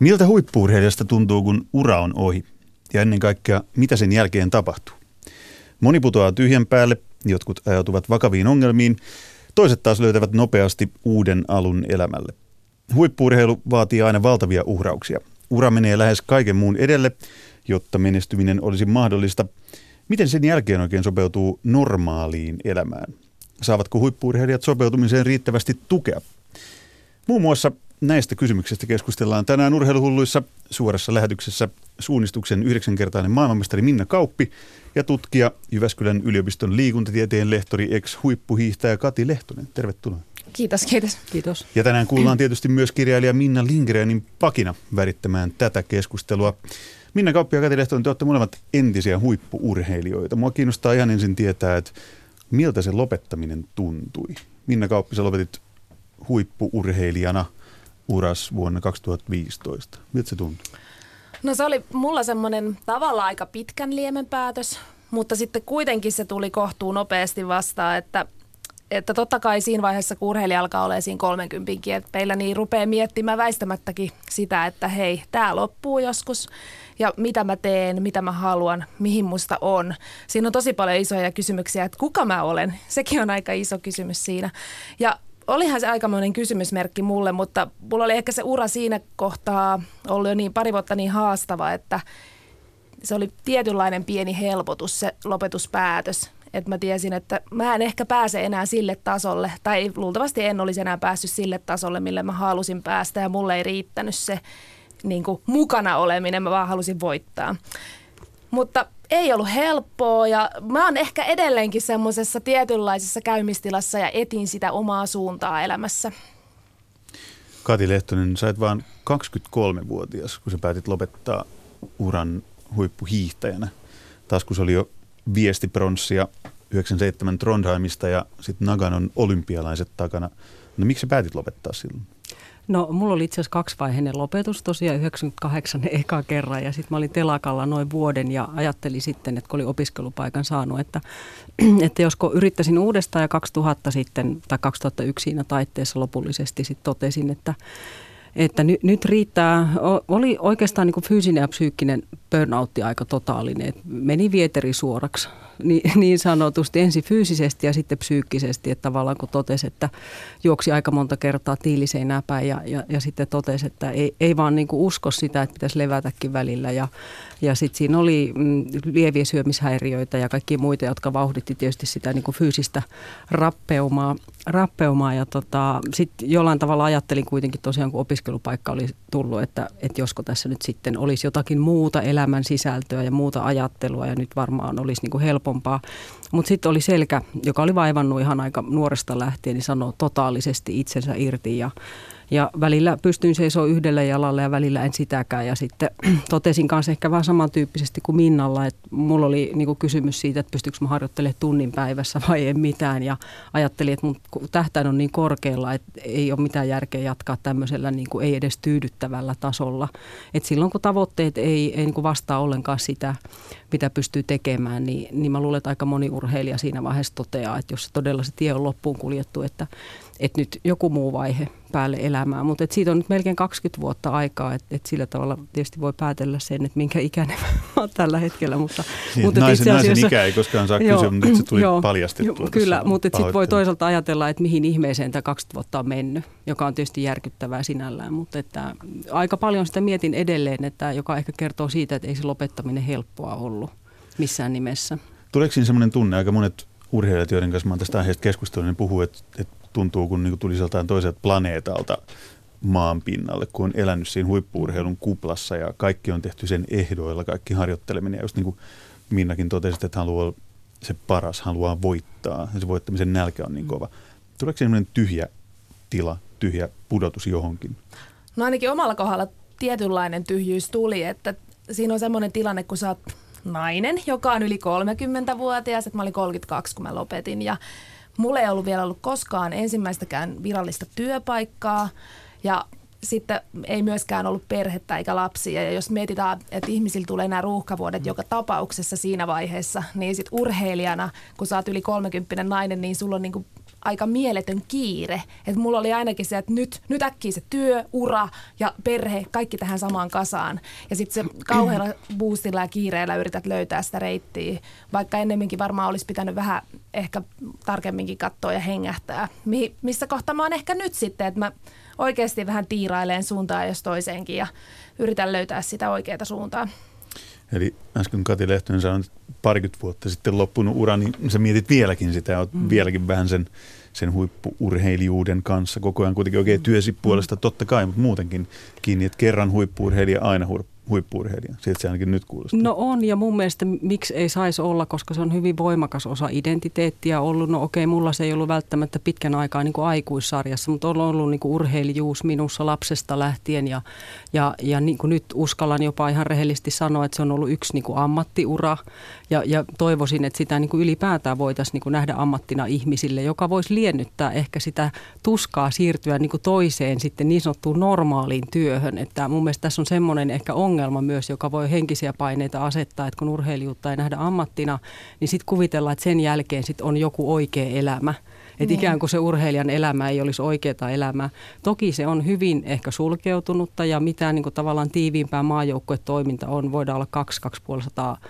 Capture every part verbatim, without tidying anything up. Miltä huippu-urheilijasta tuntuu, kun ura on ohi? Ja ennen kaikkea, mitä sen jälkeen tapahtuu? Moni putoaa tyhjän päälle, jotkut ajautuvat vakaviin ongelmiin, toiset taas löytävät nopeasti uuden alun elämälle. Huippu-urheilu vaatii aina valtavia uhrauksia. Ura menee lähes kaiken muun edelle, jotta menestyminen olisi mahdollista. Miten sen jälkeen oikein sopeutuu normaaliin elämään? Saavatko huippu-urheilijat sopeutumiseen riittävästi tukea? Muun muassa näistä kysymyksistä keskustellaan tänään Urheiluhulluissa suorassa lähetyksessä suunnistuksen yhdeksänkertainen maailmanmestari Minna Kauppi ja tutkija Jyväskylän yliopiston liikuntatieteen lehtori ex-huippuhiihtäjä Kati Lehtonen. Tervetuloa. Kiitos, kiitos. Kiitos. Ja tänään kuullaan tietysti myös kirjailija Minna Lindgrenin pakina värittämään tätä keskustelua. Minna Kauppi ja Kati Lehtonen, te olette molemmat entisiä huippu-urheilijoita. Mua kiinnostaa ihan ensin tietää, että miltä se lopettaminen tuntui. Minna Kauppi, sä lopetit huippu-urheilijana uras vuonna kaksituhattaviisitoista. Miltä se tuntui? No se oli mulla semmoinen tavallaan aika pitkän liemen päätös, mutta sitten kuitenkin se tuli kohtuun nopeasti vastaan, että, että totta kai siinä vaiheessa, kun urheilija alkaa olemaan siinä kolmenkympin kieppeillä, niin rupeaa miettimään väistämättäkin sitä, että hei, tää loppuu joskus ja mitä mä teen, mitä mä haluan, mihin musta on. Siinä on tosi paljon isoja kysymyksiä, että kuka mä olen, sekin on aika iso kysymys siinä. Ja olihan se aikamoinen kysymysmerkki mulle, mutta mulla oli ehkä se ura siinä kohtaa ollut jo niin pari vuotta niin haastava, että se oli tietynlainen pieni helpotus, se lopetuspäätös. Että mä tiesin, että mä en ehkä pääse enää sille tasolle, tai luultavasti en olisi enää päässyt sille tasolle, millä mä halusin päästä, ja mulle ei riittänyt se niin kuin mukana oleminen, mä vaan halusin voittaa. Mutta ei ollut helppoa ja mä oon ehkä edelleenkin semmoisessa tietynlaisessa käymistilassa ja etin sitä omaa suuntaa elämässä. Kati Lehtonen, sä et vaan kaksikymmentäkolmevuotias, kun sä päätit lopettaa uran huippuhiihtäjänä. Taas kun se oli jo viestipronssia yhdeksänkymmentäseitsemän Trondheimista ja sitten Naganon olympialaiset takana. No miksi sä päätit lopettaa silloin? No mulla oli itse asiassa kaksivaiheinen lopetus tosiaan yhdeksänkymmentäkahdeksan eka kerran ja sitten mä olin telakalla noin vuoden ja ajattelin sitten, että kun oli opiskelupaikan saanut, että, että josko yrittäisin uudestaan ja kaksituhatta sitten tai kaksituhattayksi siinä taitteessa lopullisesti sitten totesin, että, että ny, nyt riittää. Oli oikeastaan niin kuin fyysinen ja psyykkinen burnoutti aika totaalinen, että meni vieteri suoraksi. Niin, niin sanotusti ensin fyysisesti ja sitten psyykkisesti, että tavallaan kun totesi, että juoksi aika monta kertaa tiiliseinää päin ja, ja, ja sitten totesi, että ei, ei vaan niin kuin usko sitä, että pitäisi levätäkin välillä ja, ja sitten siinä oli mm, lieviä syömishäiriöitä ja kaikkia muita, jotka vauhditti tietysti sitä niin kuin fyysistä rappeumaa, rappeumaa. Ja tota, sitten jollain tavalla ajattelin kuitenkin tosiaan, kun opiskelupaikka oli tullut, että, että josko tässä nyt sitten olisi jotakin muuta elämän sisältöä ja muuta ajattelua ja nyt varmaan olisi niin kuin helppo. Mutta sitten oli selkä, joka oli vaivannut ihan aika nuoresta lähtien, niin sanoo totaalisesti itsensä irti ja, ja välillä pystyin seisoo yhdellä jalalla ja välillä en sitäkään. Ja sitten totesin kanssa ehkä vähän samantyyppisesti kuin Minnalla, että mulla oli niinku kysymys siitä, että pystyykö mä harjoittelemaan tunnin päivässä vai en mitään. Ja ajattelin, että mun tähtäin on niin korkealla, että ei ole mitään järkeä jatkaa tämmöisellä niinku ei edes tyydyttävällä tasolla. Et silloin kun tavoitteet ei, ei niinku vastaa ollenkaan sitä, mitä pystyy tekemään, niin, niin mä luulen, että aika moni urheilija siinä vaiheessa toteaa, että jos todella se tie on loppuun kuljettu, että, että nyt joku muu vaihe päälle elämää. Mutta siitä on nyt melkein kaksikymmentä vuotta aikaa, että et sillä tavalla tietysti voi päätellä sen, että minkä ikäinen mä oon tällä hetkellä. Mutta, niin, mutta naisen, naisen ikä ei koskaan saa joo, kysyä, mutta nyt se tuli joo, paljastettua. Kyllä, mutta sitten voi toisaalta ajatella, että mihin ihmeeseen tämä kaksikymmentä vuotta on mennyt, joka on tietysti järkyttävää sinällään. Mutta että aika paljon sitä mietin edelleen, että joka ehkä kertoo siitä, että ei se lopettaminen helppoa ollut missään nimessä. Tuleeko siinä semmoinen tunne, aika monet urheilijat, joiden kanssa mä oon tästä aiheesta keskustelun, niin puhuu, että, että tuntuu, kun niinku tulisi joltain toiselta planeetalta maan pinnalle, kun on elänyt siinä huippu-urheilun kuplassa ja kaikki on tehty sen ehdoilla, kaikki harjoitteleminen. Ja just niin kuin Minnakin totesit, että haluaa se paras, haluaa voittaa ja se voittamisen nälkä on niin kova. Tuleeko semmoinen tyhjä tila, tyhjä pudotus johonkin? No ainakin omalla kohdalla tietynlainen tyhjyys tuli, että siinä on semmoinen tilanne, kun sä oot nainen, joka on yli kolmekymmentävuotias, että mä olin kolmekymmentäkaksi, kun mä lopetin ja mulla ei ollut vielä ollut koskaan ensimmäistäkään virallista työpaikkaa ja sitten ei myöskään ollut perhettä eikä lapsia. Ja jos mietitään, että ihmisillä tulee nämä ruuhkavuodet joka tapauksessa siinä vaiheessa, niin sit urheilijana, kun sä oot yli kolmekymppinen nainen, niin sulla on niinku aika mieletön kiire. Että mulla oli ainakin se, että nyt, nyt äkkiä se työ, ura ja perhe, kaikki tähän samaan kasaan. Ja sitten se kauhealla boostilla ja kiireellä yrität löytää sitä reittiä, vaikka ennemminkin varmaan olisi pitänyt vähän ehkä tarkemminkin katsoa ja hengähtää. Mi- missä kohtaa mä oon ehkä nyt sitten, että mä oikeasti vähän tiiraileen suuntaan jos toiseenkin ja yritän löytää sitä oikeaa suuntaa. Eli äsken Kati Lehtonen sanoi, että parikymmentä vuotta sitten loppunut ura, niin sä mietit vieläkin sitä ja oot mm. vieläkin vähän sen, sen huippu-urheilijuuden kanssa koko ajan kuitenkin oikein työsi puolesta totta kai, mutta muutenkin kiinni, että kerran huippu-urheilija aina hurppu. Huippu-urheilija. Siitä se ainakin nyt kuulostaa. No on, ja mun mielestä miksi ei saisi olla, koska se on hyvin voimakas osa identiteettiä ollut. No okei, mulla se ei ollut välttämättä pitkän aikaa niin kuin aikuissarjassa, mutta on ollut niin kuin urheilijuus minussa lapsesta lähtien. Ja, ja, ja niin kuin nyt uskallan jopa ihan rehellisesti sanoa, että se on ollut yksi niin kuin ammattiura. Ja, ja toivoisin, että sitä niin kuin ylipäätään voitaisiin niin kuin nähdä ammattina ihmisille, joka voisi liennyttää ehkä sitä tuskaa siirtyä niin kuin toiseen sitten niin sanottuun normaaliin työhön. Että mun mielestä tässä on semmoinen ehkä ongelma. ongelma myös, joka voi henkisiä paineita asettaa, että kun urheilijuutta ei nähdä ammattina, niin sitten kuvitellaan, että sen jälkeen sit on joku oikea elämä. Että mm. ikään kuin se urheilijan elämä ei olisi oikeaa elämää. Toki se on hyvin ehkä sulkeutunutta ja mitään niin kuin tavallaan tiiviimpää maajoukkuetoiminta on, voidaan olla kaksi kaksisataaviisikymmentä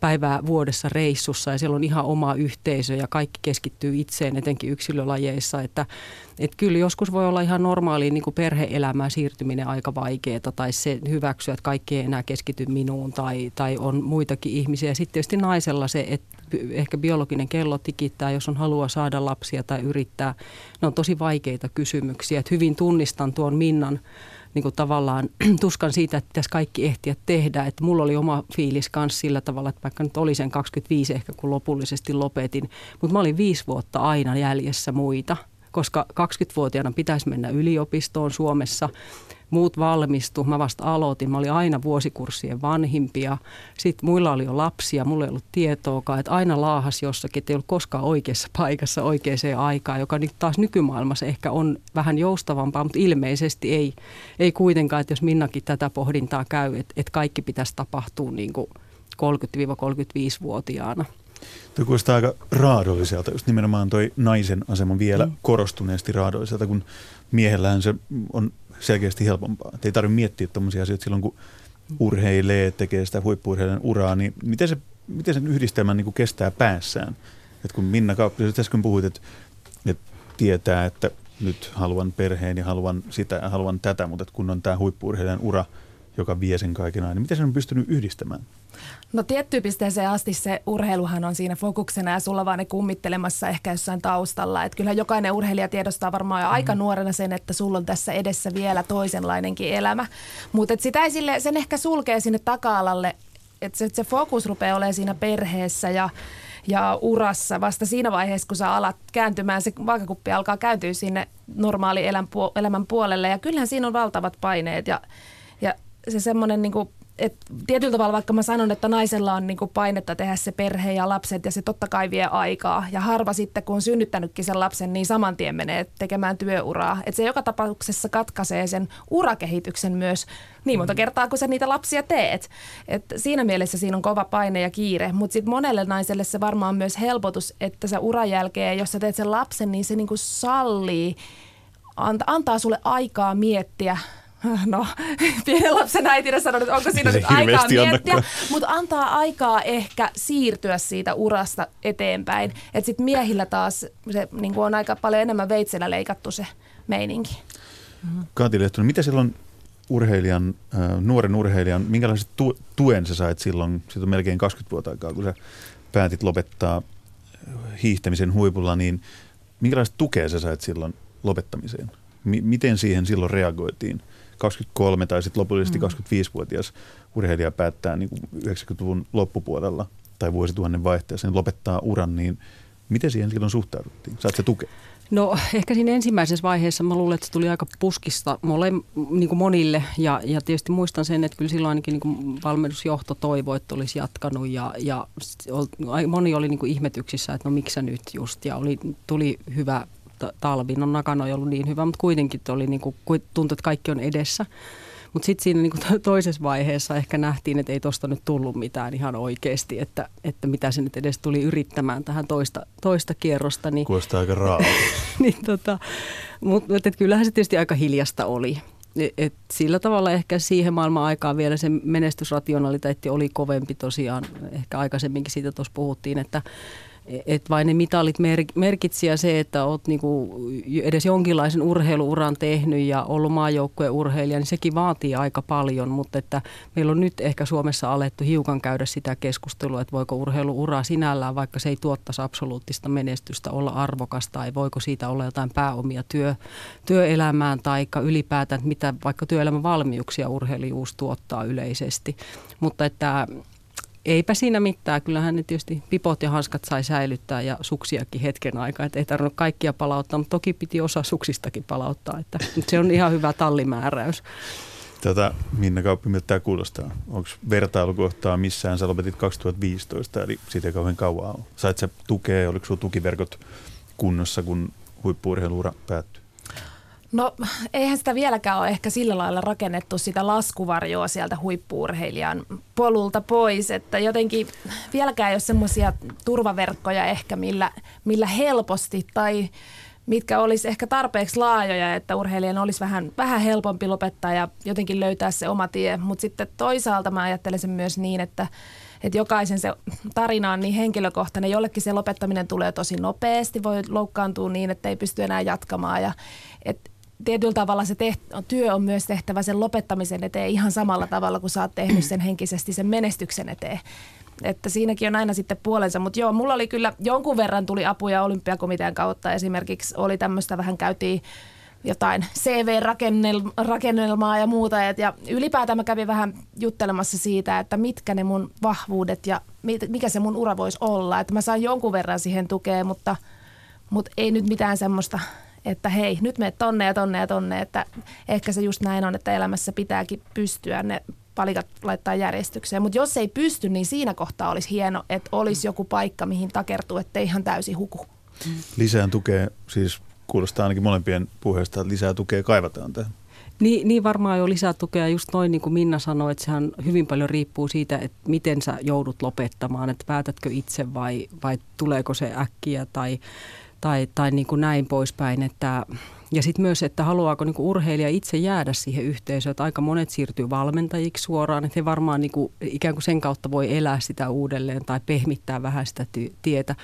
päivää vuodessa reissussa ja siellä on ihan oma yhteisö ja kaikki keskittyy itseen, etenkin yksilölajeissa. Että, että kyllä joskus voi olla ihan normaaliin niin kuin perhe-elämään siirtyminen aika vaikeaa tai se hyväksyä, että kaikki ei enää keskity minuun tai, tai on muitakin ihmisiä. Sitten tietysti naisella se, että ehkä biologinen kello tikittää, jos on halua saada lapsia tai yrittää. Ne on tosi vaikeita kysymyksiä. Että hyvin tunnistan tuon Minnan niin kuin tavallaan tuskan siitä, että pitäisi kaikki ehtiä tehdä. Että mulla oli oma fiilis kanssa sillä tavalla, että vaikka nyt oli sen kaksikymmentäviisi ehkä, kun lopullisesti lopetin. Mutta mä olin viisi vuotta aina jäljessä muita, koska kaksikymmentävuotiaana pitäisi mennä yliopistoon Suomessa. Muut valmistu, mä vasta aloitin, mä olin aina vuosikurssien vanhimpia. Sitten muilla oli jo lapsia, mulla ei ollut tietoakaan, että aina laahas jossakin, että ei ollut koskaan oikeassa paikassa oikeaan aikaan, joka nyt taas nykymaailmassa ehkä on vähän joustavampaa, mutta ilmeisesti ei, ei kuitenkaan, että jos Minnakin tätä pohdintaa käy, että, että kaikki pitäisi tapahtua niin kuin kolmekymmentä-kolmekymmentäviisivuotiaana. Tuo kuulostaa aika raadolliselta, just nimenomaan toi naisen asema vielä mm. korostuneesti raadolliselta, kun miehellähän se on selkeästi helpompaa. Et ei tarvitse miettiä tuommoisia asioita silloin, kun urheilee, tekee sitä huippu-urheilijan uraa, niin miten, se, miten sen yhdistelmän niin kuin kestää päässään? Et kun Minna Kauppi, äsken puhuit, että et tietää, että nyt haluan perheen ja haluan sitä ja haluan tätä, mutta kun on tämä huippu-urheilijan ura, joka vie sen kaiken aina, niin miten sen on pystynyt yhdistämään? No tiettyyn pisteeseen asti se urheiluhan on siinä fokuksena ja sulla vaan ne kummittelemassa ehkä jossain taustalla. Että kyllähän jokainen urheilija tiedostaa varmaan jo aika nuorena sen, että sulla on tässä edessä vielä toisenlainenkin elämä. Mutta sitä ei sille, sen ehkä sulkee sinne taka-alalle, että se, et se fokus rupeaa olemaan siinä perheessä ja, ja urassa vasta siinä vaiheessa, kun sä alat kääntymään, se vaakakuppi alkaa kääntyä sinne normaali elämän puolelle. Ja kyllähän siinä on valtavat paineet ja, ja se semmoinen niinku, että tietyllä tavalla vaikka mä sanon, että naisella on niinku painetta tehdä se perhe ja lapset ja se totta kai vie aikaa. Ja harva sitten, kun on synnyttänytkin sen lapsen, niin saman tien menee tekemään työuraa. Että se joka tapauksessa katkaisee sen urakehityksen myös niin monta kertaa, kun sä niitä lapsia teet. Et siinä mielessä siinä on kova paine ja kiire. Mutta sitten monelle naiselle se varmaan on myös helpotus, että sä uran jälkeen, jos sä teet sen lapsen, niin se niinku sallii, antaa sulle aikaa miettiä. No, pienen lapsen äitinä sanon, että onko siinä nyt aikaa miettiä, mutta antaa aikaa ehkä siirtyä siitä urasta eteenpäin. Että sitten miehillä taas se niin kuin on aika paljon enemmän veitsellä leikattu se meininki. Kati Lehtonen, mitä silloin urheilijan, nuoren urheilijan, minkälaisen tuen sä sait silloin, siitä on melkein kaksikymmentä vuotta aikaa, kun sä päätit lopettaa hiihtämisen huipulla, niin minkälaista tukea sä sait silloin lopettamiseen? M- miten siihen silloin reagoitiin? kaksikymmentäkolme tai sitten lopullisesti kaksikymmentäviisivuotias urheilija päättää niin kuin yhdeksänkymmentäluvun loppupuolella tai vuosituhannen vaihteessa, niin lopettaa uran, niin miten siihen silloin suhtauduttiin? Saat se tukea? No ehkä siinä ensimmäisessä vaiheessa mä luulen, että se tuli aika puskista mole, niin kuin monille ja, ja tietysti muistan sen, että kyllä silloin ainakin niin kuin valmennusjohto toivoi, että olisi jatkanut ja, ja moni oli niin kuin ihmetyksissä, että no miksä nyt just ja oli, tuli hyvä talvi. No Nakano ei ollut niin hyvä, mutta kuitenkin oli niin kuin, tuntui, että kaikki on edessä. Mutta sitten siinä niinku toisessa vaiheessa ehkä nähtiin, että ei tuosta nyt tullut mitään ihan oikeasti, että, että mitä se nyt edes tuli yrittämään tähän toista, toista kierrosta. Niin, kuulostaa aika raavaa. Niin, tota, mutta kyllähän se tietysti aika hiljasta oli. Et sillä tavalla ehkä siihen maailman aikaan vielä se menestysrationaliteetti oli kovempi tosiaan. Ehkä aikaisemminkin siitä tuossa puhuttiin, että et vain ne mitalit merkitsi ja se, että olet niinku edes jonkinlaisen urheiluuran tehnyt ja ollut maajoukkueen urheilija, niin sekin vaatii aika paljon. Mutta että meillä on nyt ehkä Suomessa alettu hiukan käydä sitä keskustelua, että voiko urheiluura sinällään, vaikka se ei tuottaisi absoluuttista menestystä, olla arvokas tai voiko siitä olla jotain pääomia työ, työelämään tai ylipäätään, mitä vaikka työelämän valmiuksia urheilijuus tuottaa yleisesti. Mutta että eipä siinä mitään. Kyllähän ne tietysti pipot ja hanskat sai säilyttää ja suksiakin hetken aikaa. Että ei tarvinnut kaikkia palauttaa, mutta toki piti osa suksistakin palauttaa. Että, mutta se on ihan hyvä tallimääräys. Tätä, Minna Kauppi, miltä tämä kuulostaa? Onko vertailukohtaa missään? Sä lopetit kaksituhattaviisitoista, eli siitä ei kauhean kauan ole. Sait sä tukea? Oliko sun tukiverkot kunnossa, kun huippu-urheiluura päättyi? No eihän sitä vieläkään ole ehkä sillä lailla rakennettu sitä laskuvarjoa sieltä huippu-urheilijan polulta pois, että jotenkin vieläkään ei ole semmoisia turvaverkkoja ehkä, millä, millä helposti tai mitkä olisi ehkä tarpeeksi laajoja, että urheilijan olisi vähän, vähän helpompi lopettaa ja jotenkin löytää se oma tie, mutta sitten toisaalta mä ajattelen sen myös niin, että että jokaisen se tarina on niin henkilökohtainen, jollekin se lopettaminen tulee tosi nopeasti, voi loukkaantua niin, että ei pysty enää jatkamaan ja että tietyllä tavalla se teht- työ on myös tehtävä sen lopettamisen eteen ihan samalla tavalla, kun sä oot tehnyt sen henkisesti sen menestyksen eteen. Että siinäkin on aina sitten puolensa, mutta joo, mulla oli kyllä jonkun verran tuli apuja olympiakomitean kautta esimerkiksi, oli tämmöistä vähän käytiin jotain C V-rakennelmaa ja muuta. Ja ylipäätään mä kävin vähän juttelemassa siitä, että mitkä ne mun vahvuudet ja mikä se mun ura voisi olla. Että mä saan jonkun verran siihen tukea, mutta, mutta ei nyt mitään semmoista, että hei, nyt menet tonne ja tonne ja tonne. Että ehkä se just näin on, että elämässä pitääkin pystyä ne palikat laittaa järjestykseen. Mutta jos ei pysty, niin siinä kohtaa olisi hieno, että olisi joku paikka, mihin takertuu, ettei ihan täysin huku. Lisään tukea siis. Kuulostaa ainakin molempien puheesta, että lisää tukea kaivataan tähän. Niin, niin varmaan jo lisää tukea. Just noin niin kuin Minna sanoi, että sehän hyvin paljon riippuu siitä, että miten sä joudut lopettamaan. Että päätätkö itse vai, vai tuleeko se äkkiä tai, tai, tai niin kuin näin poispäin. Että, ja sitten myös, että haluaako niin kuin urheilija itse jäädä siihen yhteisöön. Että aika monet siirtyy valmentajiksi suoraan. Että he varmaan niin kuin, ikään kuin sen kautta voi elää sitä uudelleen tai pehmittää vähän sitä ty- tietä.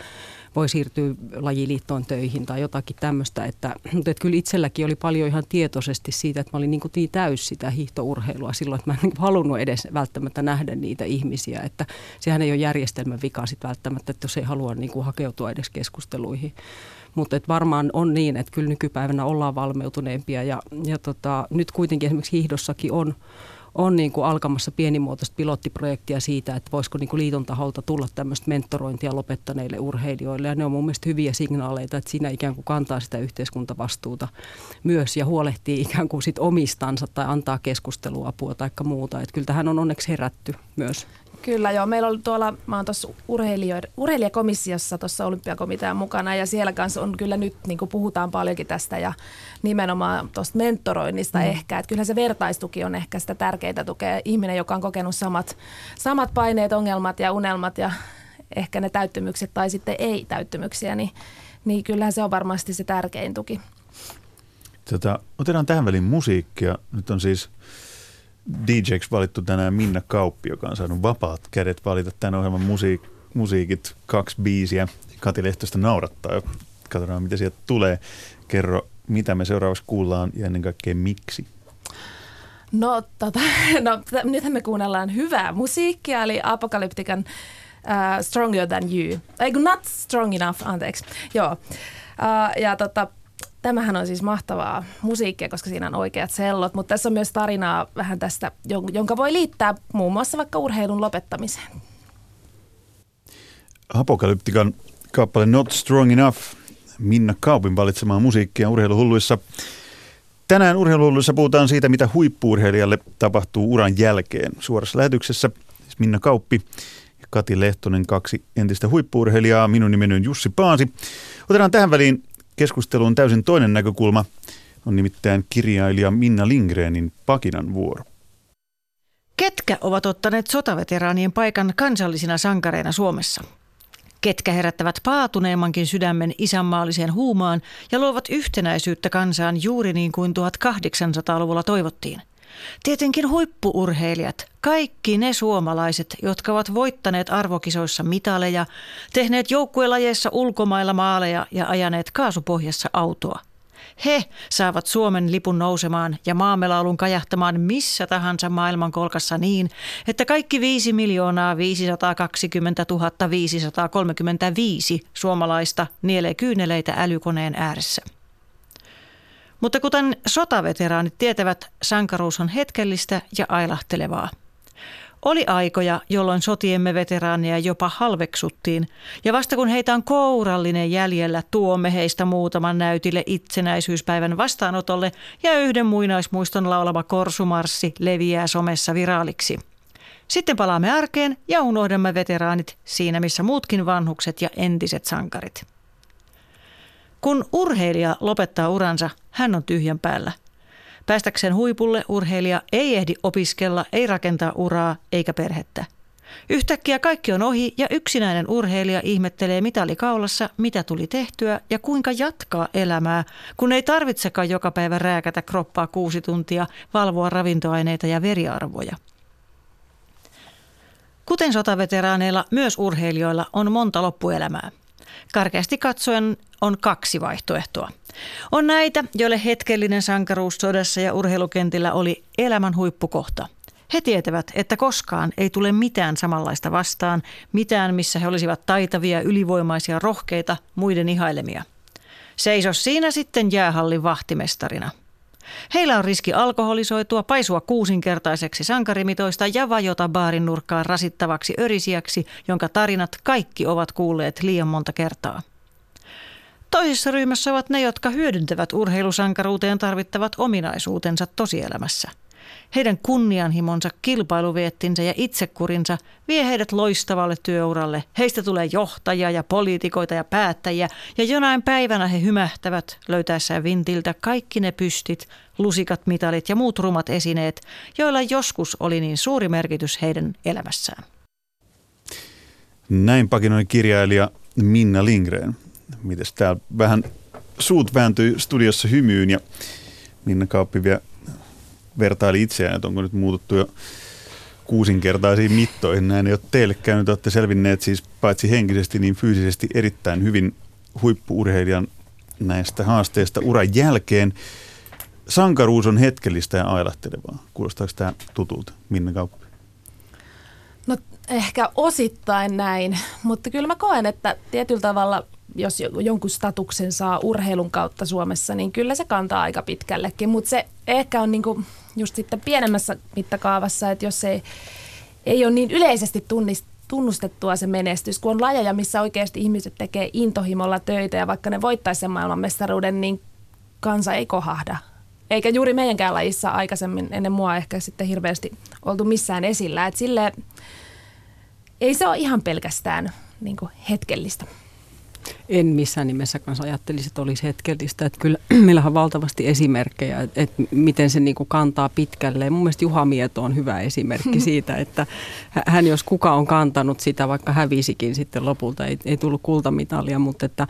Voi siirtyä lajiliittoon töihin tai jotakin tämmöistä. Että, mutta että kyllä itselläkin oli paljon ihan tietoisesti siitä, että mä olin niin kuin niin täys sitä hiihtourheilua silloin, että mä en niin kuin halunnut edes välttämättä nähdä niitä ihmisiä. Että sehän ei ole järjestelmän vika sit välttämättä, että jos ei halua niin kuin hakeutua edes keskusteluihin. Mutta että varmaan on niin, että kyllä nykypäivänä ollaan valmeutuneempia ja, ja tota, nyt kuitenkin esimerkiksi hiihdossakin on. On niin kuin alkamassa pienimuotoista pilottiprojektia siitä, että voisiko niin kuin liiton taholta tulla tämmöistä mentorointia lopettaneille urheilijoille. Ja ne on mun mielestä hyviä signaaleita, että siinä ikään kuin kantaa sitä yhteiskuntavastuuta myös ja huolehtii ikään kuin sit omistansa tai antaa keskusteluapua tai muuta. Että kyllä tähän on onneksi herätty myös. Kyllä joo. Meillä on tuolla, mä oon tuossa urheilijakomissiossa tuossa olympiakomitean mukana ja siellä kanssa on kyllä nyt, niin kuin puhutaan paljonkin tästä ja nimenomaan tuosta mentoroinnista mm. ehkä. Että kyllähän se vertaistuki on ehkä sitä tärkeää tukea. Ihminen, joka on kokenut samat, samat paineet, ongelmat ja unelmat ja ehkä ne täyttymykset tai sitten ei-täyttymyksiä, niin, niin kyllähän se on varmasti se tärkein tuki. Tätä, otetaan tähän väliin musiikkia. Nyt on siis D J:ksi valittu tänään Minna Kauppi, joka on saanut vapaat kädet valita tämän ohjelman musiik- musiikit, kaksi biisiä. Kati Lehtosta naurattaa. Katsotaan, mitä sieltä tulee. Kerro, mitä me seuraavaksi kuullaan ja ennen kaikkea miksi. No, tota, no t- nythän me kuunnellaan hyvää musiikkia, eli Apokalyptikan uh, Stronger Than You. Eiku, Not Strong Enough, anteeksi. Joo, uh, ja tota... Tämähän on siis mahtavaa musiikkia, koska siinä on oikeat sellot, mutta tässä on myös tarinaa vähän tästä, jonka voi liittää muun muassa vaikka urheilun lopettamiseen. Apokalyptikan kappale Not Strong Enough, Minna Kaupin valitsemaa musiikkia urheiluhulluissa. Tänään urheiluhulluissa puhutaan siitä, mitä huippu-urheilijalle tapahtuu uran jälkeen. Suorassa lähetyksessä Minna Kauppi ja Kati Lehtonen, kaksi entistä huippu-urheilijaa. Minun nimeni on Jussi Paasi. Otetaan tähän väliin keskusteluun täysin toinen näkökulma, on nimittäin kirjailija Minna Lindgrenin Pakinan vuoro. Ketkä ovat ottaneet sotaveteraanien paikan kansallisina sankareina Suomessa? Ketkä herättävät paatuneemmankin sydämen isänmaalliseen huumaan ja luovat yhtenäisyyttä kansaan juuri niin kuin tuhatkahdeksansataaluvulla toivottiin? Tietenkin huippuurheilijat, kaikki ne suomalaiset, jotka ovat voittaneet arvokisoissa mitaleja, tehneet joukkuelajeissa ulkomailla maaleja ja ajaneet kaasupohjassa autoa. He saavat Suomen lipun nousemaan ja maamelaulun kajahtamaan missä tahansa maailmankolkassa niin, että kaikki viisi miljoonaa viisisataakaksikymmentätuhatta viisisataakolmekymmentäviisi suomalaista nielee kyyneleitä älykoneen ääressä. Mutta kuten sotaveteraanit tietävät, sankaruus on hetkellistä ja ailahtelevaa. Oli aikoja, jolloin sotiemme veteraaneja jopa halveksuttiin, ja vasta kun heitä on kourallinen jäljellä, tuomme heistä muutaman näytille itsenäisyyspäivän vastaanotolle, ja yhden muinaismuiston laulama korsumarssi leviää somessa viraaliksi. Sitten palaamme arkeen ja unohdamme veteraanit siinä, missä muutkin vanhukset ja entiset sankarit. Kun urheilija lopettaa uransa, hän on tyhjän päällä. Päästäkseen huipulle urheilija ei ehdi opiskella, ei rakentaa uraa eikä perhettä. Yhtäkkiä kaikki on ohi ja yksinäinen urheilija ihmettelee mitalikaulassa, mitä tuli tehtyä ja kuinka jatkaa elämää, kun ei tarvitsekaan joka päivä rääkätä kroppaa kuusi tuntia, valvoa ravintoaineita ja veriarvoja. Kuten sotaveteraaneilla, myös urheilijoilla on monta loppuelämää. Karkeasti katsoen on kaksi vaihtoehtoa. On näitä, joille hetkellinen sankaruus sodassa ja urheilukentillä oli elämän huippukohta. He tietävät, että koskaan ei tule mitään samanlaista vastaan, mitään missä he olisivat taitavia, ylivoimaisia, rohkeita, muiden ihailemia. Seiso siinä sitten jäähallin vahtimestarina. Heillä on riski alkoholisoitua, paisua kuusinkertaiseksi sankarimitoista ja vajota baarin nurkkaan rasittavaksi örisiäksi, jonka tarinat kaikki ovat kuulleet liian monta kertaa. Toisessa ryhmässä ovat ne, jotka hyödyntävät urheilusankaruuteen tarvittavat ominaisuutensa tosielämässä. Heidän kunnianhimonsa, kilpailuviettinsä ja itsekurinsa vie heidät loistavalle työuralle. Heistä tulee johtajia ja poliitikoita ja päättäjiä, ja jonain päivänä he hymähtävät löytäessään vintiltä kaikki ne pystit, lusikat, mitalit ja muut rumat esineet, joilla joskus oli niin suuri merkitys heidän elämässään. Näin pakinoi kirjailija Minna Lindgren. Mites täällä vähän suut vääntyi studiossa hymyyn ja Minna Kauppi vielä vertaili itseään, että onko nyt muututtu jo kuusinkertaisiin mittoihin. Näin ei ole teille käynyt. Olette selvinneet siis paitsi henkisesti niin fyysisesti erittäin hyvin huippu-urheilijan näistä haasteista uran jälkeen. Sankaruus on hetkellistä ja ailahtelevaa. Kuulostaako tämä tutulta, Minna Kauppi? No ehkä osittain näin, mutta kyllä mä koen, että tietyllä tavalla jos jonkun statuksen saa urheilun kautta Suomessa, niin kyllä se kantaa aika pitkällekin, mutta se ehkä on niinku just sitten pienemmässä mittakaavassa, että jos ei, ei ole niin yleisesti tunnist, tunnustettua se menestys, kun on lajeja, missä oikeasti ihmiset tekee intohimolla töitä ja vaikka ne voittaisi sen maailmanmestaruuden, niin kansa ei kohahda. Eikä juuri meidänkään lajissa aikaisemmin ennen mua ehkä sitten hirveästi oltu missään esillä, että silleen ei se ole ihan pelkästään niinku hetkellistä. En missään nimessä kanssa ajattelisi, että olisi hetkellistä. Että kyllä meillä on valtavasti esimerkkejä, että, että miten se niin kuin kantaa pitkälle. Mun mielestä Juha Mieto on hyvä esimerkki siitä, että hän jos kuka on kantanut sitä, vaikka hävisikin sitten lopulta, ei, ei tullut kultamitalia, mutta että,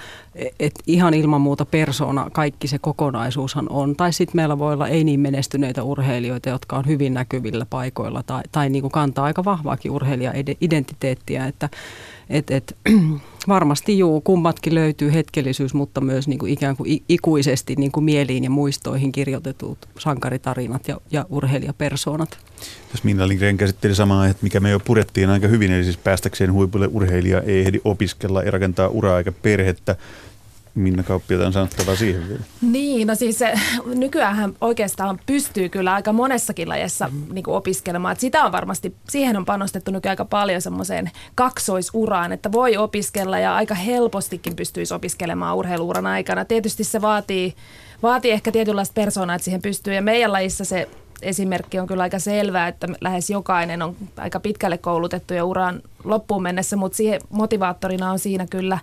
että ihan ilman muuta persoona kaikki se kokonaisuushan on. Tai sitten meillä voi olla ei niin menestyneitä urheilijoita, jotka on hyvin näkyvillä paikoilla tai, tai niin kuin kantaa aika vahvaakin urheilija-identiteettiä, että Et, et, varmasti juu, kummatkin löytyy hetkellisyys, mutta myös niin kuin ikään kuin ikuisesti niin kuin mieliin ja muistoihin kirjoitetut sankaritarinat ja, ja urheilijapersoonat. Tässä Minna Lindgren käsitteli samaa, että mikä me jo purettiin aika hyvin, eli siis päästäkseen huipulle urheilija ei ehdi opiskella, ei rakentaa uraa eikä perhettä. Minna Kauppi, jotain sanottavaa siihen vielä. Niin, no siis se, nykyäänhän oikeastaan pystyy kyllä aika monessakin lajessa mm. niin kuin opiskelemaan. Et sitä on varmasti, siihen on panostettu nykyään aika paljon semmoiseen kaksoisuraan, että voi opiskella ja aika helpostikin pystyisi opiskelemaan urheiluuran aikana. Tietysti se vaatii, vaatii ehkä tietynlaista persoonaa, että siihen pystyy. Ja meidän lajissa se esimerkki on kyllä aika selvää, että lähes jokainen on aika pitkälle koulutettu ja uraan loppuun mennessä, mutta siihen motivaattorina on siinä kyllä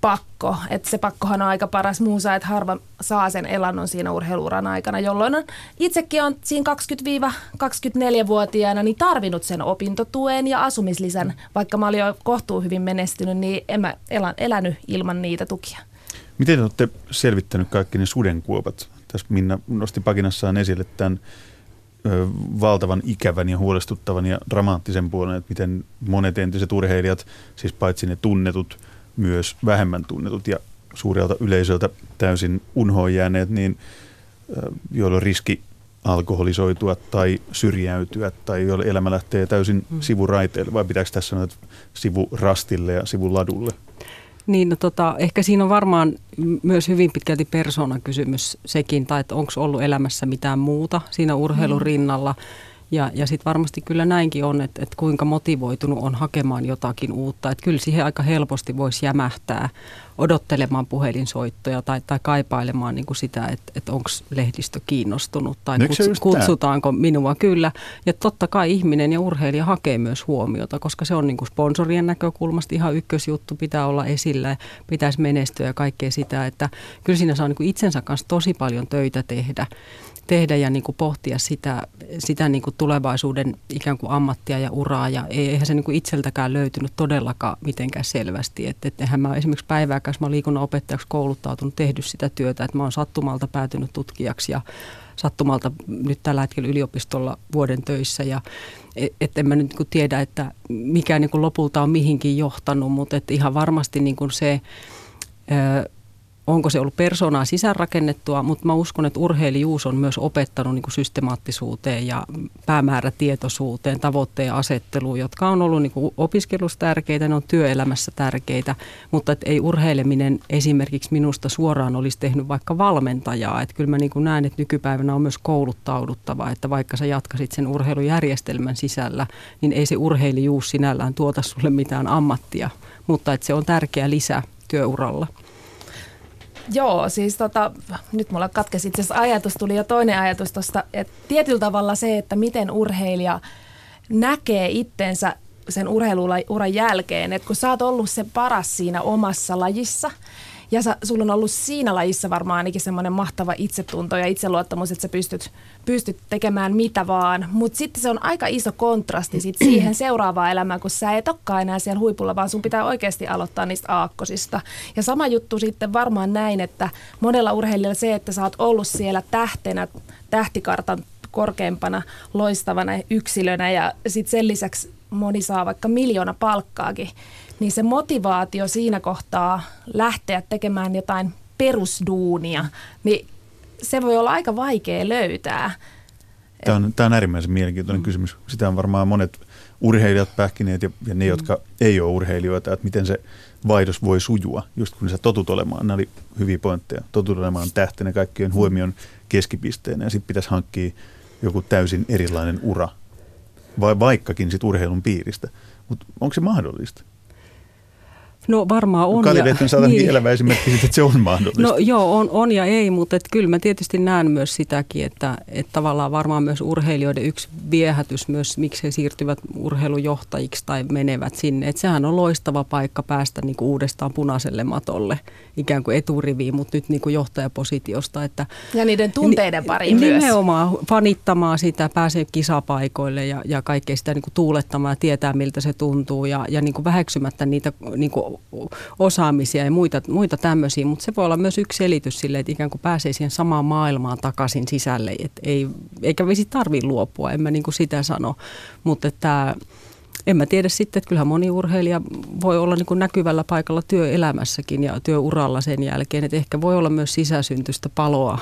pakko. Että se pakkohan on aika paras, muussa, että harva saa sen elannon siinä urheiluuran aikana, jolloin on, itsekin on siinä kaksikymmentä-kaksikymmentäneljä-vuotiaana niin tarvinnut sen opintotuen ja asumislisän. Vaikka mä olin jo kohtuu hyvin menestynyt, niin en mä elän, elänyt ilman niitä tukia. Miten olette selvittänyt kaikki ne sudenkuopat? Tässä Minna nosti pakinassaan esille tämän ö, valtavan ikävän ja huolestuttavan ja dramaattisen puolen, että miten monet entiset urheilijat, siis paitsi ne tunnetut, myös vähemmän tunnetut ja suurelta yleisöltä täysin unhoon jääneet, niin joilla on riski alkoholisoitua tai syrjäytyä tai joilla elämä lähtee täysin sivuraiteille, vai pitääkö tässä sanoa, että sivurastille ja sivuladulle? Niin, no tota, ehkä siinä on varmaan myös hyvin pitkälti persoonakysymys sekin, tai että onko ollut elämässä mitään muuta siinä urheilun rinnalla. Ja, ja sitten varmasti kyllä näinkin on, että, että kuinka motivoitunut on hakemaan jotakin uutta. Että kyllä siihen aika helposti voisi jämähtää odottelemaan puhelinsoittoja tai, tai kaipailemaan niin kuin sitä, että, että onko lehdistö kiinnostunut tai kuts, kutsutaanko minua. Kyllä. Ja totta kai ihminen ja urheilija hakee myös huomiota, koska se on niin kuin sponsorien näkökulmasta ihan ykkösjuttu. Pitää olla esillä, pitäisi menestyä ja kaikkea sitä. Että kyllä siinä saa niin kuin itsensä kanssa tosi paljon töitä tehdä. tehdä ja niin kuin pohtia sitä, sitä niin kuin tulevaisuuden ikään kuin ammattia ja uraa. Ja eihän se niin kuin itseltäkään löytynyt todellakaan mitenkään selvästi. Että et eihän mä esimerkiksi päivääkään, mä oon liikunnan opettajaksi kouluttautunut, tehnyt sitä työtä, että mä oon sattumalta päätynyt tutkijaksi ja sattumalta nyt tällä hetkellä yliopistolla vuoden töissä. Ja et, et en mä nyt niin kuin tiedä, että mikä niin kuin lopulta on mihinkin johtanut, mutta et ihan varmasti niin kuin se... Öö, Onko se ollut persoonaa sisäänrakennettua, mutta mä uskon, että urheilijuus on myös opettanut niin kuin systemaattisuuteen ja päämäärätietoisuuteen, tavoitteen asetteluun, jotka on ollut niin kuin opiskelussa tärkeitä, ne on työelämässä tärkeitä, mutta et ei urheileminen esimerkiksi minusta suoraan olisi tehnyt vaikka valmentajaa. Et kyllä mä niin kuin näen, että nykypäivänä on myös kouluttauduttava, että vaikka sä jatkasit sen urheilujärjestelmän sisällä, niin ei se urheilijuus sinällään tuota sulle mitään ammattia, mutta et se on tärkeä lisä työuralla. Joo, siis tota, nyt mulla katkesi itse asiassa ajatus, tuli jo toinen ajatus tuosta, että tietyllä tavalla se, että miten urheilija näkee itsensä sen urheiluuran jälkeen, että kun sä oot ollut se paras siinä omassa lajissa ja sä, sulla on ollut siinä lajissa varmaan ainakin semmoinen mahtava itsetunto ja itseluottamus, että sä pystyt, pystyt tekemään mitä vaan, mutta sitten se on aika iso kontrasti sit siihen seuraavaan elämään, kun sä et olekaan enää siellä huipulla, vaan sun pitää oikeasti aloittaa niistä aakkosista. Ja sama juttu sitten varmaan näin, että monella urheilijalla se, että sä oot ollut siellä tähtenä, tähtikartan korkeimpana, loistavana yksilönä ja sitten sen lisäksi moni saa vaikka miljoona palkkaakin, niin se motivaatio siinä kohtaa lähteä tekemään jotain perusduunia, niin se voi olla aika vaikea löytää. Tämä on, tämä on äärimmäisen mielenkiintoinen mm. kysymys. Sitä on varmaan monet urheilijat pähkineet ja, ja ne, jotka mm. ei ole urheilijoita, että miten se vaihdos voi sujua, just kun sä totut olemaan. Nämä oli hyviä pointteja. Totut olemaan tähtenä kaikkien huomion keskipisteenä ja sitten pitäisi hankkia joku täysin erilainen ura, vai vaikkakin sit urheilun piiristä. Mutta onko se mahdollista? No varmaan on. Kati Lehtonen saa niin elävä esimerkki, että se on mahdollista. No joo, on, on ja ei, mutta et kyllä mä tietysti näen myös sitäkin, että et tavallaan varmaan myös urheilijoiden yksi viehätys myös, miksi he siirtyvät urheilujohtajiksi tai menevät sinne. Että sehän on loistava paikka päästä niinku uudestaan punaiselle matolle, ikään kuin eturiviin, mutta nyt niinku johtajapositiosta. Että ja niiden tunteiden pariin n- myös. Nimenomaan fanittamaan sitä, pääsee kisapaikoille ja, ja kaikkea sitä niinku tuulettamaan ja tietää, miltä se tuntuu ja, ja niinku väheksymättä niitä niinku osaamisia ja muita, muita tämmöisiä, mutta se voi olla myös yksi selitys sille, että ikään kuin pääsee siihen samaan maailmaan takaisin sisälle, että ei, eikä vesi tarvitse luopua, en mä niin kuin sitä sano, mutta että en mä tiedä sitten, että kyllähän moni urheilija voi olla niin kuin näkyvällä paikalla työelämässäkin ja työuralla sen jälkeen, että ehkä voi olla myös sisäsyntyistä paloa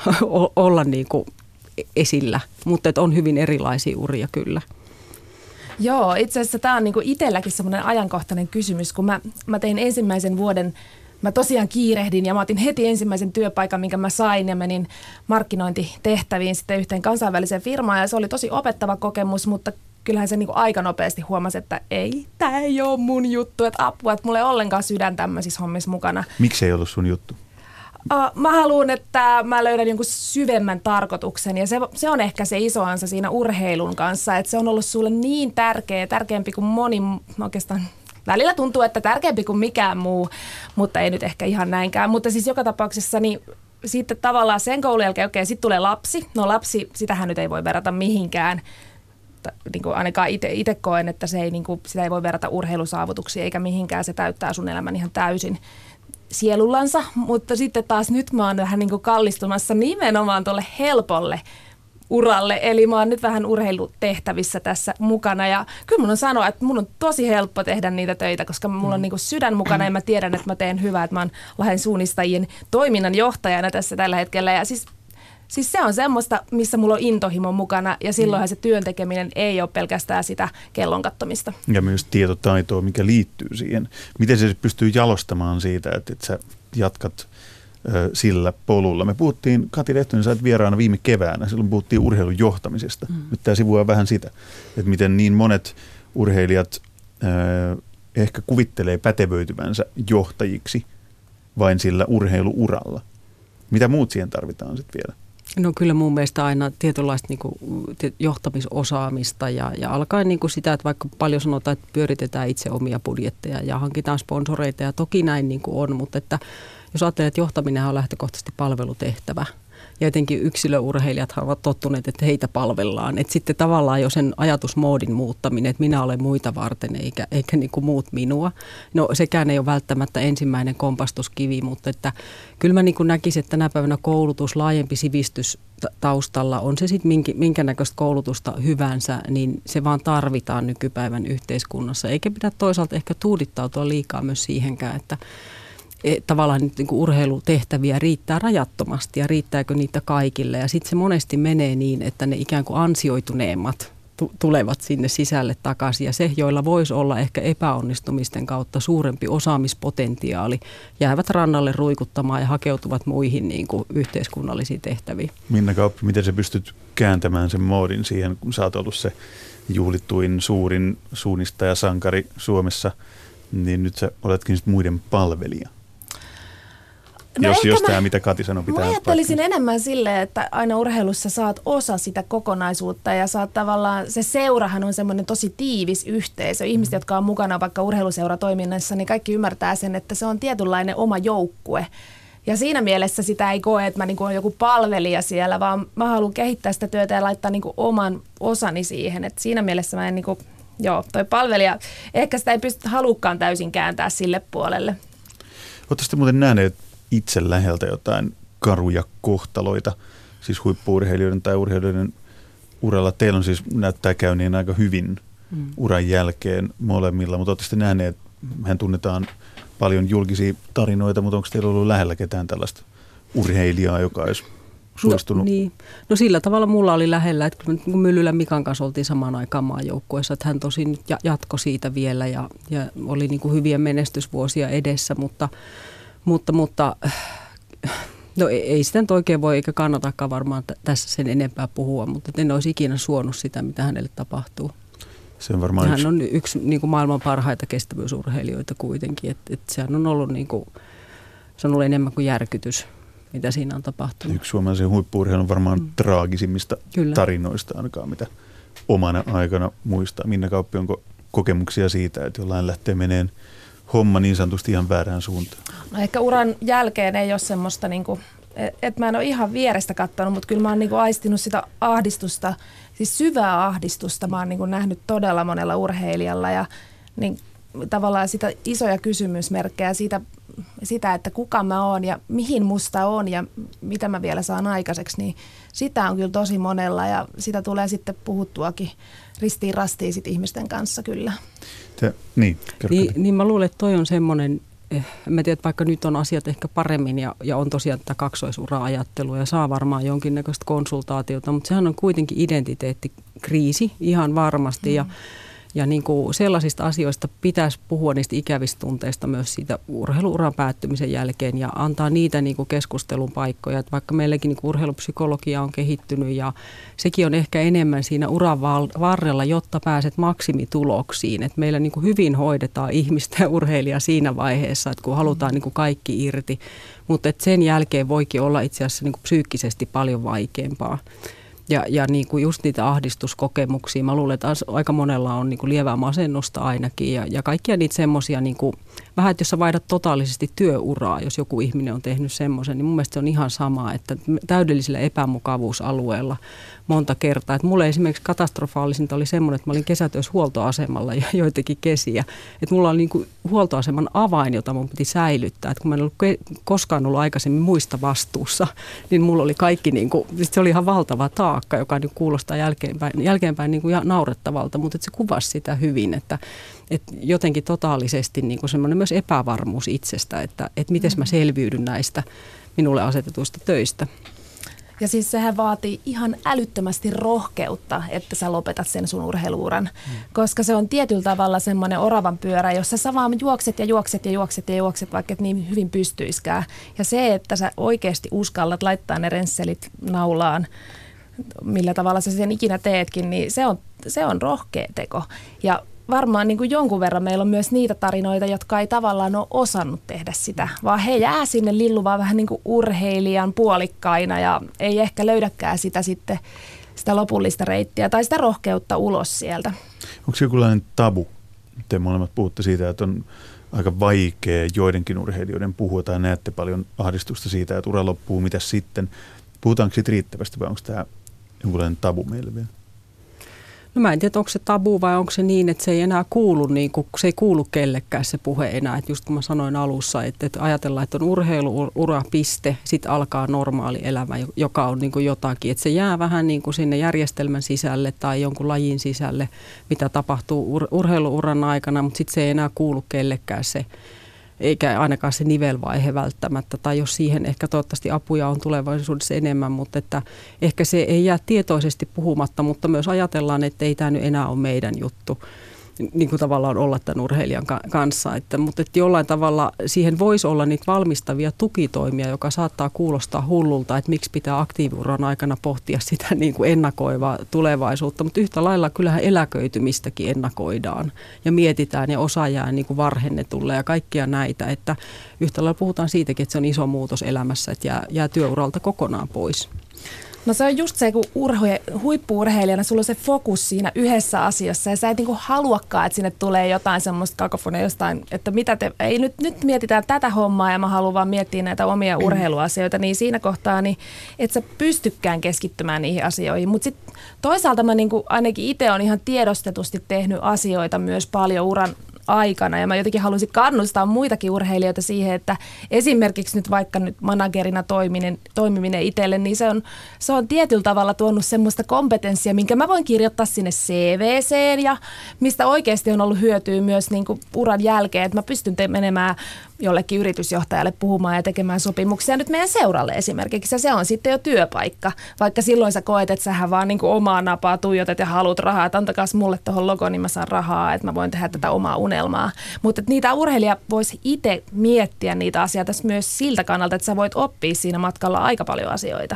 olla niin kuin esillä, mutta että on hyvin erilaisia uria kyllä. Joo, itse asiassa tämä on niinku itselläkin semmoinen ajankohtainen kysymys, kun mä, mä tein ensimmäisen vuoden, mä tosiaan kiirehdin ja mä otin heti ensimmäisen työpaikan, minkä mä sain ja menin markkinointitehtäviin sitten yhteen kansainväliseen firmaan ja se oli tosi opettava kokemus, mutta kyllähän se niinku aika nopeasti huomasi, että ei, tämä ei ole mun juttu, että apua, että mulla ei ollenkaan sydän tämmöisissä hommissa mukana. Miksi ei ollut sun juttu? Mä haluan, että mä löydän jonkun syvemmän tarkoituksen ja se, se on ehkä se iso ansa siinä urheilun kanssa, että se on ollut sulle niin tärkeä, tärkeämpi kuin moni oikeastaan välillä tuntuu, että tärkeämpi kuin mikään muu, mutta ei nyt ehkä ihan näinkään. Mutta siis joka tapauksessa niin sitten tavallaan sen koulun jälkeen, okei, okay, sitten tulee lapsi. No lapsi, sitähän nyt ei voi verrata mihinkään. Niin kuin ainakaan itse koen, että se ei, niin kuin, sitä ei voi verrata urheilusaavutuksiin eikä mihinkään. Se täyttää sun elämän ihan täysin sielullansa. Mutta sitten taas nyt mä oon vähän niin kuin kallistumassa nimenomaan tuolle helpolle uralle. Eli mä oon nyt vähän urheilutehtävissä tässä mukana. Ja kyllä mun on sanoa, että mun on tosi helppo tehdä niitä töitä, koska mulla on niin kuin sydän mukana ja mä tiedän, että mä teen hyvää. Että mä oon Lahden suunnistajien toiminnanjohtajana tässä tällä hetkellä. Ja siis Siis se on semmoista, missä mulla on intohimo mukana ja silloinhan se työn tekeminen ei ole pelkästään sitä kellon kattomista. Ja myös tietotaitoa, mikä liittyy siihen. Miten se pystyy jalostamaan siitä, että, että sä jatkat ö, sillä polulla? Me puhuttiin, Kati Lehtonen, sä olet vieraana viime keväänä, silloin puhuttiin urheilun johtamisesta. Mm. Nyt tämä sivuaa vähän sitä, että miten niin monet urheilijat ö, ehkä kuvittelee pätevöityvänsä johtajiksi vain sillä urheiluuralla. Mitä muut siihen tarvitaan sitten vielä? No kyllä mun mielestä aina tietynlaista niin kuin johtamisosaamista ja, ja alkaen niin kuin sitä, että vaikka paljon sanotaan, että pyöritetään itse omia budjetteja ja hankitaan sponsoreita ja toki näin niin kuin on, mutta että jos ajattelee, että johtaminen on lähtökohtaisesti palvelutehtävä. Ja jotenkin yksilöurheilijathan ovat tottuneet, että heitä palvellaan. Että sitten tavallaan jo sen ajatusmoodin muuttaminen, että minä olen muita varten eikä, eikä niin kuin muut minua. No sekään ei ole välttämättä ensimmäinen kompastuskivi, mutta että kyllä mä niin kuin näkisin, että tänä päivänä koulutus, laajempi sivistys taustalla, on se sitten minkä näköistä koulutusta hyvänsä, niin se vaan tarvitaan nykypäivän yhteiskunnassa. Eikä pidä toisaalta ehkä tuudittautua liikaa myös siihenkään, että tavallaan niin kuin urheilutehtäviä riittää rajattomasti ja riittääkö niitä kaikille. Ja sitten se monesti menee niin, että ne ikään kuin ansioituneemmat t- tulevat sinne sisälle takaisin. Ja se, joilla voisi olla ehkä epäonnistumisten kautta suurempi osaamispotentiaali, jäävät rannalle ruikuttamaan ja hakeutuvat muihin niin kuin yhteiskunnallisiin tehtäviin. Minna Kauppi, miten sä pystyt kääntämään sen moodin siihen, kun sä oot ollut se juhlittuin suurin suunnistajasankari Suomessa, niin nyt sä oletkin sit muiden palvelija? No jos jos mä, tämä, mitä Kati sanoi, pitää... Mä ajattelisin paikkaan enemmän silleen, että aina urheilussa saat osa sitä kokonaisuutta ja saat tavallaan, se seurahan on semmoinen tosi tiivis yhteisö. Ihmiset, mm-hmm. jotka on mukana vaikka urheiluseuratoiminnassa, niin kaikki ymmärtää sen, että se on tietynlainen oma joukkue. Ja siinä mielessä sitä ei koe, että mä niin kuin olen joku palvelija siellä, vaan mä haluan kehittää sitä työtä ja laittaa niin kuin oman osani siihen. Et siinä mielessä mä en niin kuin, joo, toi palvelija, ehkä sitä ei pysty halukkaan täysin kääntää sille puolelle. Oletko sitten muuten nähneet itse läheltä jotain karuja kohtaloita, siis huippu-urheilijoiden tai urheilijoiden uralla? Teillä on siis, näyttää käyneen aika hyvin mm. uran jälkeen molemmilla, mutta olette sitten nähneet, mehän tunnetaan paljon julkisia tarinoita, mutta onko teillä ollut lähellä ketään tällaista urheilijaa, joka olisi suostunut? No, niin. No sillä tavalla mulla oli lähellä, että kun Myllylän Mikan kanssa oltiin samaan aikaan maajoukkueessa, että hän tosin jatkoi siitä vielä ja, ja oli niin kuin hyviä menestysvuosia edessä, mutta Mutta, mutta no ei sitä nyt oikein voi eikä kannatakaan varmaan t- tässä sen enempää puhua, mutta en olisi ikinä suonut sitä, mitä hänelle tapahtuu. Se on varmaan hän yksi. on yksi niin kuin maailman parhaita kestävyysurheilijoita kuitenkin, että et sehän on ollut, niin kuin, se on ollut enemmän kuin järkytys, mitä siinä on tapahtunut. Yksi suomalaisen huippu-urheilun on varmaan mm. traagisimmista Kyllä. tarinoista ainakaan, mitä omana aikana muistaa. Minna Kauppi, onko kokemuksia siitä, että jollain lähtee meneen homma niin sanotusti ihan väärään suuntaan? No ehkä uran jälkeen ei ole semmoista, niin kuin, että mä en ole ihan vierestä katsonut, mutta kyllä mä oon niin kuin aistinut sitä ahdistusta, siis syvää ahdistusta. Mä oon niin kuin nähnyt todella monella urheilijalla ja niin, tavallaan sitä isoja kysymysmerkkejä siitä, sitä, että kuka mä oon ja mihin musta on ja mitä mä vielä saan aikaiseksi, niin sitä on kyllä tosi monella ja sitä tulee sitten puhuttuakin ristiin rastiin sit ihmisten kanssa kyllä. Te, niin, niin, niin mä luulen, että toi on semmoinen, mä tiedän, että vaikka nyt on asiat ehkä paremmin ja, ja on tosiaan tätä kaksoisura-ajattelua ja saa varmaan jonkinnäköistä konsultaatiota, mutta sehän on kuitenkin identiteettikriisi ihan varmasti mm. ja Ja niin kuin sellaisista asioista pitäisi puhua, niistä ikävistä tunteista myös siitä urheiluuran päättymisen jälkeen ja antaa niitä niin kuin keskustelun paikkoja. Että vaikka meilläkin niin kuin urheilupsykologia on kehittynyt ja sekin on ehkä enemmän siinä uran varrella, jotta pääset maksimituloksiin. Että meillä niin kuin hyvin hoidetaan ihmistä ja urheilijaa siinä vaiheessa, että kun halutaan niin kuin kaikki irti, mutta sen jälkeen voikin olla itse asiassa niin kuin psyykkisesti paljon vaikeampaa. Ja, ja niin kuin just niitä ahdistuskokemuksia, mä luulen, että aika monella on niin kuin lievää masennusta ainakin ja, ja kaikkia niitä semmoisia, niin kuin, vähän että jos sä vaihdat totaalisesti työuraa, jos joku ihminen on tehnyt semmoisen, niin mun mielestä se on ihan sama, että täydellisellä epämukavuusalueella monta kertaa. Että mulle esimerkiksi katastrofaalisinta oli semmoinen, että mä olin kesätyössä huoltoasemalla ja joitakin kesiä, että mulla oli niin kuin huoltoaseman avain, jota mun piti säilyttää, että kun mä en ollut koskaan ollut aikaisemmin muista vastuussa, niin mulla oli kaikki, niin kuin, se oli ihan valtava taakka, joka niin kuulostaa jälkeenpäin, jälkeenpäin niin kuin naurettavalta, mutta se kuvasi sitä hyvin, että, että jotenkin totaalisesti niin kuin semmoinen myös epävarmuus itsestä, että, että miten mä selviydyn näistä minulle asetetuista töistä. Ja siis sehän vaatii ihan älyttömästi rohkeutta, että sä lopetat sen sun urheiluuran, mm. koska se on tietyllä tavalla semmoinen oravan pyörä, jossa sä vaan juokset ja juokset ja juokset ja juokset, vaikka et niin hyvin pystyiskään. Ja se, että sä oikeasti uskallat laittaa ne rensselit naulaan, millä tavalla sä sen ikinä teetkin, niin se on, se on rohkea teko. Ja varmaan niin kuin jonkun verran meillä on myös niitä tarinoita, jotka ei tavallaan ole osannut tehdä sitä, vaan he jää sinne lilluvaan vähän niin kuin urheilijan puolikkaina ja ei ehkä löydäkään sitä, sitten, sitä lopullista reittiä tai sitä rohkeutta ulos sieltä. Onko jokinlainen tabu? Te molemmat puhutte siitä, että on aika vaikea joidenkin urheilijoiden puhua tai näette paljon ahdistusta siitä, että ura loppuu, mitä sitten? Puhutaanko siitä riittävästi vai onko tämä jonkinlainen tabu meillä vielä? No mä en tiedä, onko se tabu vai onko se niin, että se ei enää kuulu, niin kuin, se ei kuulu kellekään se puhe enää. Et just kun mä sanoin alussa, että, että ajatellaan, että on urheiluura, piste, sitten alkaa normaali elämä, joka on niin kuin jotakin. Että se jää vähän niin kuin sinne järjestelmän sisälle tai jonkun lajin sisälle, mitä tapahtuu ur- urheiluuran aikana, mutta sitten se ei enää kuulu kellekään se. Eikä ainakaan se nivelvaihe välttämättä, tai jos siihen ehkä toivottavasti apuja on tulevaisuudessa enemmän, mutta että ehkä se ei jää tietoisesti puhumatta, mutta myös ajatellaan, että ei tämä nyt enää ole meidän juttu, niin kuin tavallaan olla tämän urheilijan kanssa. Että, mutta että jollain tavalla siihen voisi olla niitä valmistavia tukitoimia, joka saattaa kuulostaa hullulta, että miksi pitää aktiiviuran aikana pohtia sitä niin kuin ennakoivaa tulevaisuutta, mutta yhtä lailla kyllähän eläköitymistäkin ennakoidaan ja mietitään ja osa jää niin kuin varhennetulle ja kaikkia näitä. Että yhtä lailla puhutaan siitäkin, että se on iso muutos elämässä, että jää, jää työuralta kokonaan pois. No se on just se, kun urhe, huippu-urheilijana sulla on se fokus siinä yhdessä asiassa ja sä et niinku haluakaan, että sinne tulee jotain semmoista kakofonia jostain, että mitä te, ei nyt, nyt mietitään tätä hommaa ja mä haluan vaan miettiä näitä omia urheiluasioita, niin siinä kohtaa niin et sä pystykään keskittymään niihin asioihin. Mutta sitten toisaalta mä niinku, ainakin itse olen ihan tiedostetusti tehnyt asioita myös paljon uran aikana ja mä jotenkin halusin kannustaa muitakin urheilijoita siihen, että esimerkiksi nyt vaikka nyt managerina toiminen, toimiminen itselle, niin se on, se on tietyllä tavalla tuonut semmoista kompetenssia, minkä mä voin kirjoittaa sinne C V:seen ja mistä oikeasti on ollut hyötyä myös niin kuin uran jälkeen, että mä pystyn te- menemään jollekin yritysjohtajalle puhumaan ja tekemään sopimuksia nyt meidän seuralle esimerkiksi ja se on sitten jo työpaikka, vaikka silloin sä koet, että sähän vaan niin kuin omaa napaa tuijotat ja haluat rahaa, että antakaas mulle tuohon logoon, niin mä saan rahaa, että mä voin tehdä tätä omaa unelmaa. Mutta niitä urheilija voisi itse miettiä niitä asioita myös siltä kannalta, että sä voit oppia siinä matkalla aika paljon asioita.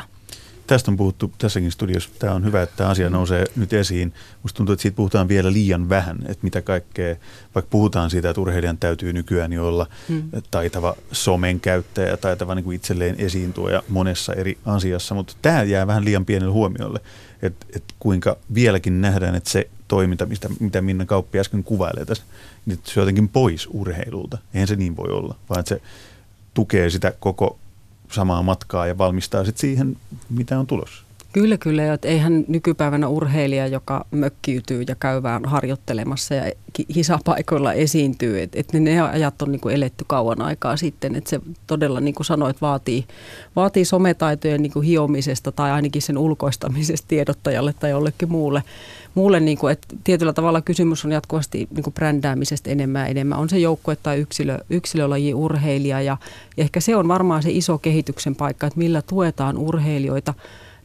Tästä on puhuttu tässäkin studiossa. Tämä on hyvä, että tämä asia nousee nyt esiin. Musta tuntuu, että siitä puhutaan vielä liian vähän, että mitä kaikkea, vaikka puhutaan siitä, että urheilijan täytyy nykyään olla hmm. taitava somen käyttäjä ja taitava niin kuin itselleen esiintuoja monessa eri asiassa, mutta tämä jää vähän liian pienelle huomiolle, että et kuinka vieläkin nähdään, että se toiminta, mistä, mitä Minna Kauppi äsken kuvailee tässä, niin se on jotenkin pois urheilulta. Eihän se niin voi olla, vaan että se tukee sitä koko samaa matkaa ja valmistaa sitten siihen, mitä on tulossa. Kyllä, kyllä. Että eihän nykypäivänä urheilija, joka mökkiytyy ja käy vähän harjoittelemassa ja hisapaikoilla esiintyy, että et ne ajat on niinku eletty kauan aikaa sitten. Että se todella, niin kuin sanoit, vaatii, vaatii sometaitojen niinku hiomisesta tai ainakin sen ulkoistamisesta tiedottajalle tai jollekin muulle. Muulle niinku, että tietyllä tavalla kysymys on jatkuvasti niinku brändäämisestä enemmän ja enemmän. On se joukkue tai yksilö, yksilölaji urheilija ja ehkä se on varmaan se iso kehityksen paikka, että millä tuetaan urheilijoita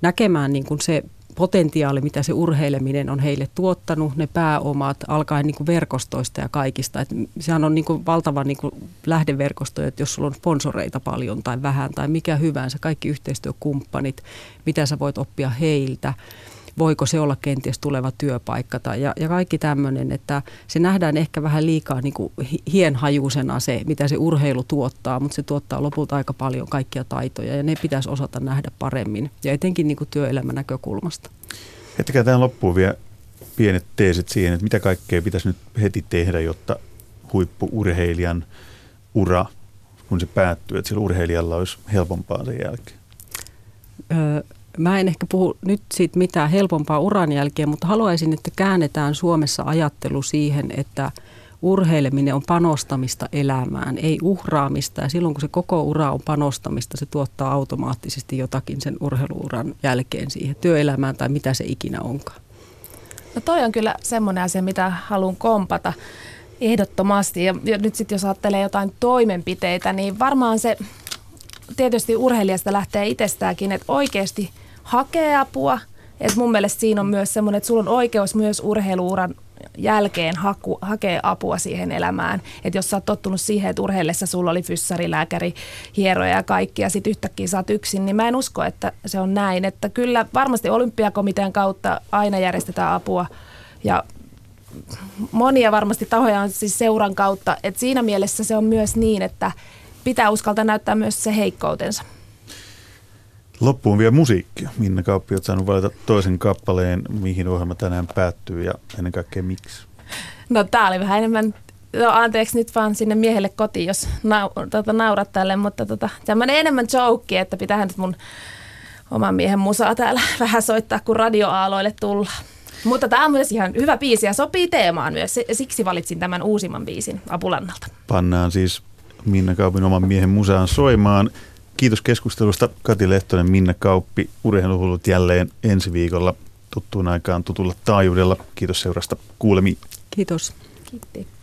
näkemään niin kuin se potentiaali, mitä se urheileminen on heille tuottanut, ne pääomat, alkaen niin kuin verkostoista ja kaikista. Et sehän on niin kuin valtava niin kuin lähdeverkosto, että jos sulla on sponsoreita paljon tai vähän tai mikä hyvänsä, kaikki yhteistyökumppanit, mitä sä voit oppia heiltä. voiko se olla kenties tuleva työpaikka tai ja, ja kaikki tämmöinen, että se nähdään ehkä vähän liikaa niin kuin hienhajuisena se, mitä se urheilu tuottaa, mutta se tuottaa lopulta aika paljon kaikkia taitoja ja ne pitäisi osata nähdä paremmin ja etenkin niin kuin työelämän näkökulmasta. Jättäkää tähän loppuun vielä pienet teesit siihen, että mitä kaikkea pitäisi nyt heti tehdä, jotta huippu-urheilijan ura, kun se päättyy, että sillä urheilijalla olisi helpompaa sen jälkeen? Öö, mä en ehkä puhu nyt siitä mitään helpompaa uran jälkeen, mutta haluaisin, että käännetään Suomessa ajattelu siihen, että urheileminen on panostamista elämään, ei uhraamista. Ja silloin, kun se koko ura on panostamista, se tuottaa automaattisesti jotakin sen urheiluuran jälkeen siihen työelämään tai mitä se ikinä onkaan. No toi on kyllä semmoinen asia, mitä haluan kompata ehdottomasti. Ja nyt sitten jos ajattelee jotain toimenpiteitä, niin varmaan se tietysti urheilijasta lähtee itsestäänkin, että oikeasti hakee apua. Et mun mielestä siinä on myös semmoinen, että sulla on oikeus myös urheiluuran jälkeen haku, hakea apua siihen elämään. Että jos sä oot tottunut siihen, että urheillessa sulla oli fyssari, lääkäri, hieroja ja kaikki ja sit yhtäkkiä sä oot yksin, niin mä en usko, että se on näin. Että kyllä varmasti olympiakomitean kautta aina järjestetään apua ja monia varmasti tahoja on siis seuran kautta. Että siinä mielessä se on myös niin, että pitää uskaltaa näyttää myös se heikkoutensa. Loppuun vielä musiikkia. Minna Kauppi, olet saanut valita toisen kappaleen, mihin ohjelma tänään päättyy ja ennen kaikkea miksi? No tää oli vähän enemmän, no, anteeksi nyt vaan sinne miehelle kotiin, jos nau, tota, naurat tälle, mutta tota, tämmöinen enemmän joke, että pitäähän nyt mun oman miehen musaa täällä vähän soittaa, kun radioaaloille tullaan. Mutta tämä on myös ihan hyvä biisi ja sopii teemaan myös, siksi valitsin tämän uusimman biisin Apulannalta. Pannaan siis Minna Kaupin oman miehen musaan soimaan. Kiitos keskustelusta Kati Lehtonen, Minna Kauppi. Urheiluhullut jälleen ensi viikolla tuttuun aikaan tutulla taajuudella. Kiitos seurasta. Kuulemiin. Kiitos. Kiitti.